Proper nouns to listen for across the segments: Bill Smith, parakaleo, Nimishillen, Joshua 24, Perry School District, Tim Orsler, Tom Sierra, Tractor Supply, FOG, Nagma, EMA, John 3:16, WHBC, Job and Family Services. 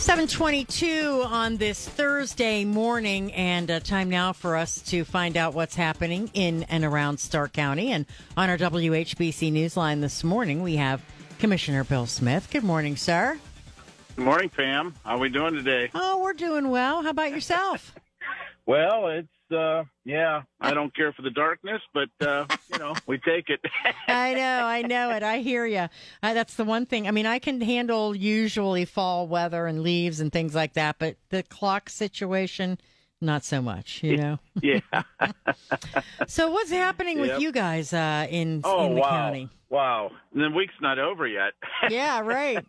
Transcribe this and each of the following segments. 7:22 on this Thursday morning, and time now for us to find out what's happening in and around Stark County. And on our WHBC Newsline this morning, we have Commissioner Bill Smith. Good morning, sir. Good morning, Pam. How are we doing today? Oh, we're doing well. How about yourself? Well, it's, I don't care for the darkness, but, we take it. I know it. I hear you. That's the one thing. I mean, I can handle usually fall weather and leaves and things like that, but the clock situation, not so much, you know? Yeah. So what's happening with you guys in the county? Wow. And the week's not over yet. Yeah, right.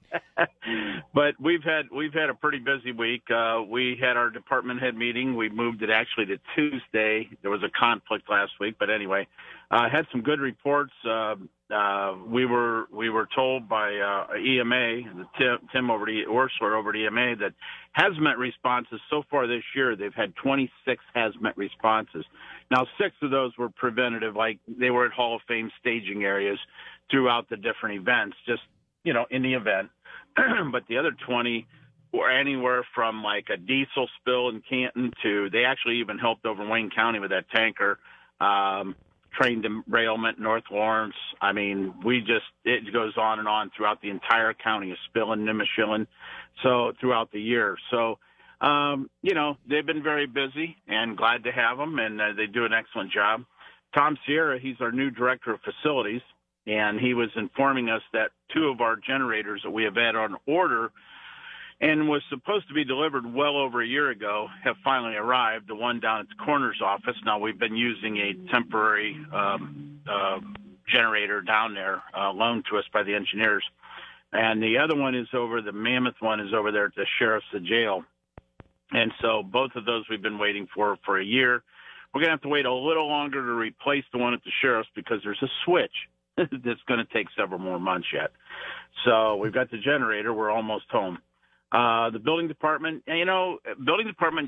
But we've had a pretty busy week. We had our department head meeting. We moved it actually to Tuesday. There was a conflict last week, but anyway, had some good reports. We were told by EMA, Tim Orsler over at EMA, that hazmat responses so far this year, they've had 26 hazmat responses. Now, 6 of those were preventative, like they were at Hall of Fame staging areas throughout the different events, just, in the event. But the other 20 were anywhere from like a diesel spill in Canton to, they actually even helped over in Wayne County with that tanker, train derailment, North Lawrence. I mean, it goes on and on throughout the entire county of Spillin, Nimishillen, so throughout the year. So, they've been very busy and glad to have them, and they do an excellent job. Tom Sierra, he's our new director of facilities, and he was informing us that 2 of our generators that we have had on order and was supposed to be delivered well over a year ago, have finally arrived, the one down at the coroner's office. Now, we've been using a temporary generator down there, loaned to us by the engineers. And the other one the mammoth one is over there at the sheriff's jail. And so both of those we've been waiting for a year. We're going to have to wait a little longer to replace the one at the sheriff's because there's a switch. That's going to take several more months yet. So we've got the generator. We're almost home. The building department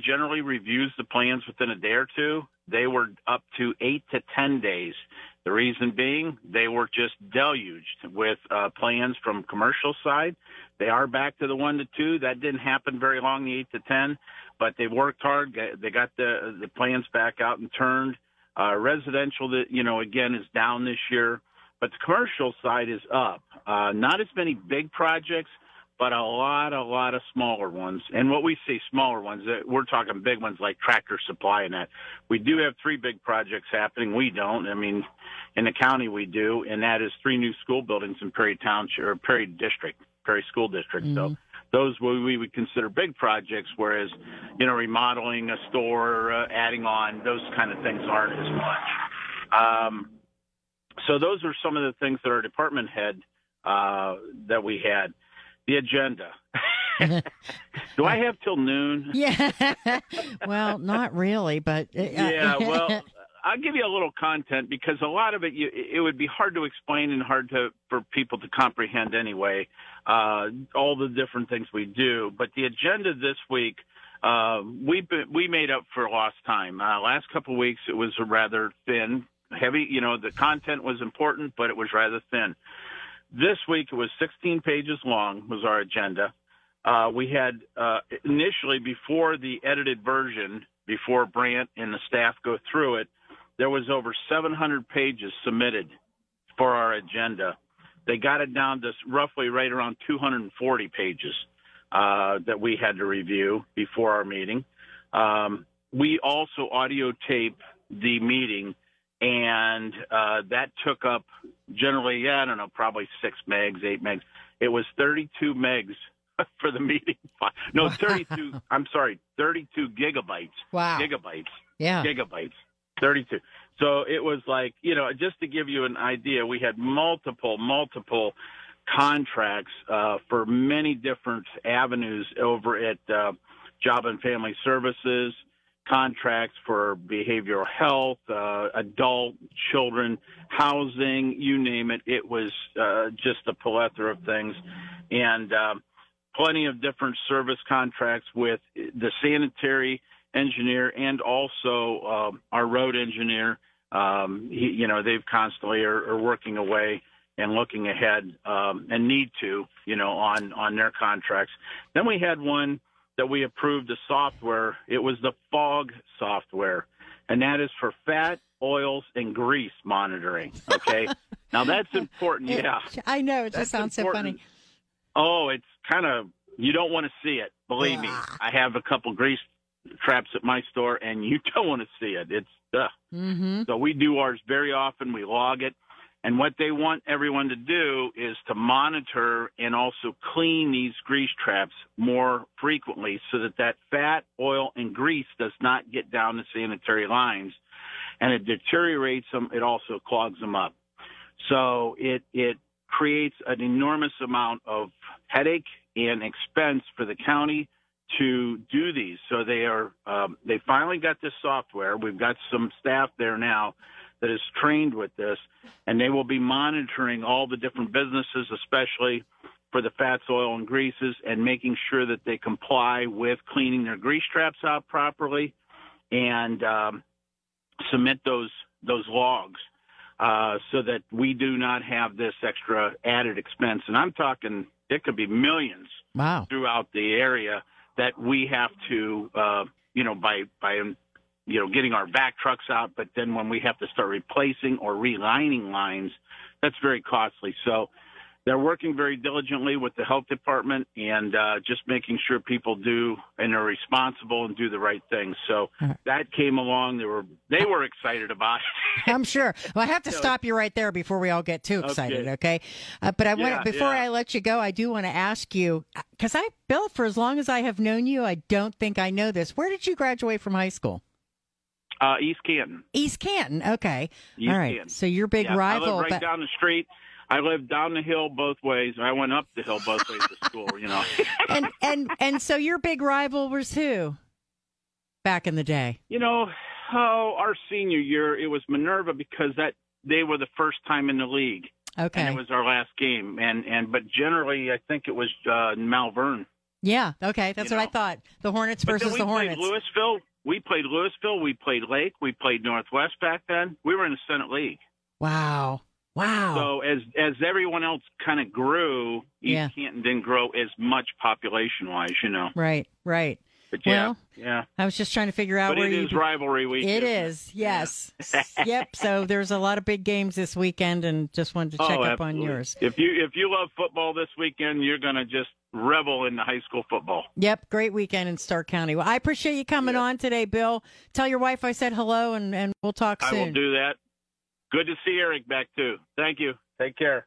generally reviews the plans within a day or 2. They were up to 8 to 10 days. The reason being they were just deluged with plans from commercial side. They are back to the 1 to 2. That didn't happen very long, the 8 to 10, but they worked hard. They got the plans back out and turned. Residential, again, is down this year, but the commercial side is up. Not as many big projects, but a lot of smaller ones. And what we see, smaller ones, we're talking big ones like Tractor Supply and that. We do have 3 big projects happening. We don't. I mean, in the county we do, and that is 3 new school buildings in Perry Township or Perry District, Perry School District. Mm-hmm. So those we would consider big projects, whereas, remodeling a store, adding on, those kind of things aren't as much. So those are some of the things that our department head that we had. The agenda. Do I have till noon? Yeah. Well, not really, but... Yeah, well, I'll give you a little content because a lot of it, it would be hard to explain and for people to comprehend anyway, all the different things we do. But the agenda this week, we made up for lost time. Last couple of weeks, it was a rather thin, heavy, the content was important, but it was rather thin. This week, it was 16 pages long, was our agenda. We had initially, before the edited version, before Brandt and the staff go through it, there was over 700 pages submitted for our agenda. They got it down to roughly right around 240 pages that we had to review before our meeting. We also audio tape the meeting, and that took up generally, probably 6 megs, 8 megs. It was 32 megs for the meeting. No, 32, I'm sorry, 32 gigabytes. Wow. Gigabytes. Yeah. Gigabytes. 32. So it was like, just to give you an idea, we had multiple contracts for many different avenues over at Job and Family Services, contracts for behavioral health, adult, children, housing, you name it. It was just a plethora of things, and plenty of different service contracts with the sanitary engineer and also our road engineer. They've constantly are working away and looking ahead and need to, on their contracts. Then we had one that we approved the software. It was the FOG software, and that is for fat, oils, and grease monitoring, okay? Now, that's important, yeah. I know, it just sounds important. So funny. Oh, it's kind of, you don't want to see it, believe me. I have a couple grease traps at my store, and you don't want to see it. It's, So we do ours very often. We log it. And what they want everyone to do is to monitor and also clean these grease traps more frequently so that fat, oil, and grease does not get down the sanitary lines. And it deteriorates them. It also clogs them up. So it creates an enormous amount of headache and expense for the county to do these. So they finally got this software. We've got some staff there now that is trained with this, and they will be monitoring all the different businesses, especially for the fats, oil, and greases, and making sure that they comply with cleaning their grease traps out properly and submit those logs so that we do not have this extra added expense. And I'm talking it could be millions throughout the area that we have to, getting our vac trucks out, but then when we have to start replacing or relining lines, that's very costly. So they're working very diligently with the health department and just making sure people do and are responsible and do the right thing. So that came along. They were excited about it. I'm sure. Well, I have to stop you right there before we all get too excited, okay? But I want I let you go, I do want to ask you, because I, Bill, for as long as I have known you, I don't think I know this. Where did you graduate from high school? East Canton. East Canton, okay. All right, Canton. So your big rival. I live down the street. I lived down the hill both ways. I went up the hill both ways to school, And so your big rival was who back in the day? Our senior year, it was Minerva because they were the first time in the league. Okay. And it was our last game. But generally, I think it was Malvern. Yeah, okay, that's what I thought. The Hornets versus the Hornets. We played Louisville. We played Lake. We played Northwest back then. We were in the Senate League. Wow. So as everyone else kind of grew, East Canton didn't grow as much population-wise, Right. But I was just trying to figure out where it is rivalry week. It is, yes. Yep, so there's a lot of big games this weekend and just wanted to check up on yours. If you love football this weekend, you're going to just revel in the high school football. Yep, great weekend in Stark County. Well, I appreciate you coming on today, Bill. Tell your wife I said hello, and we'll talk soon. I will do that. Good to see Eric back, too. Thank you. Take care.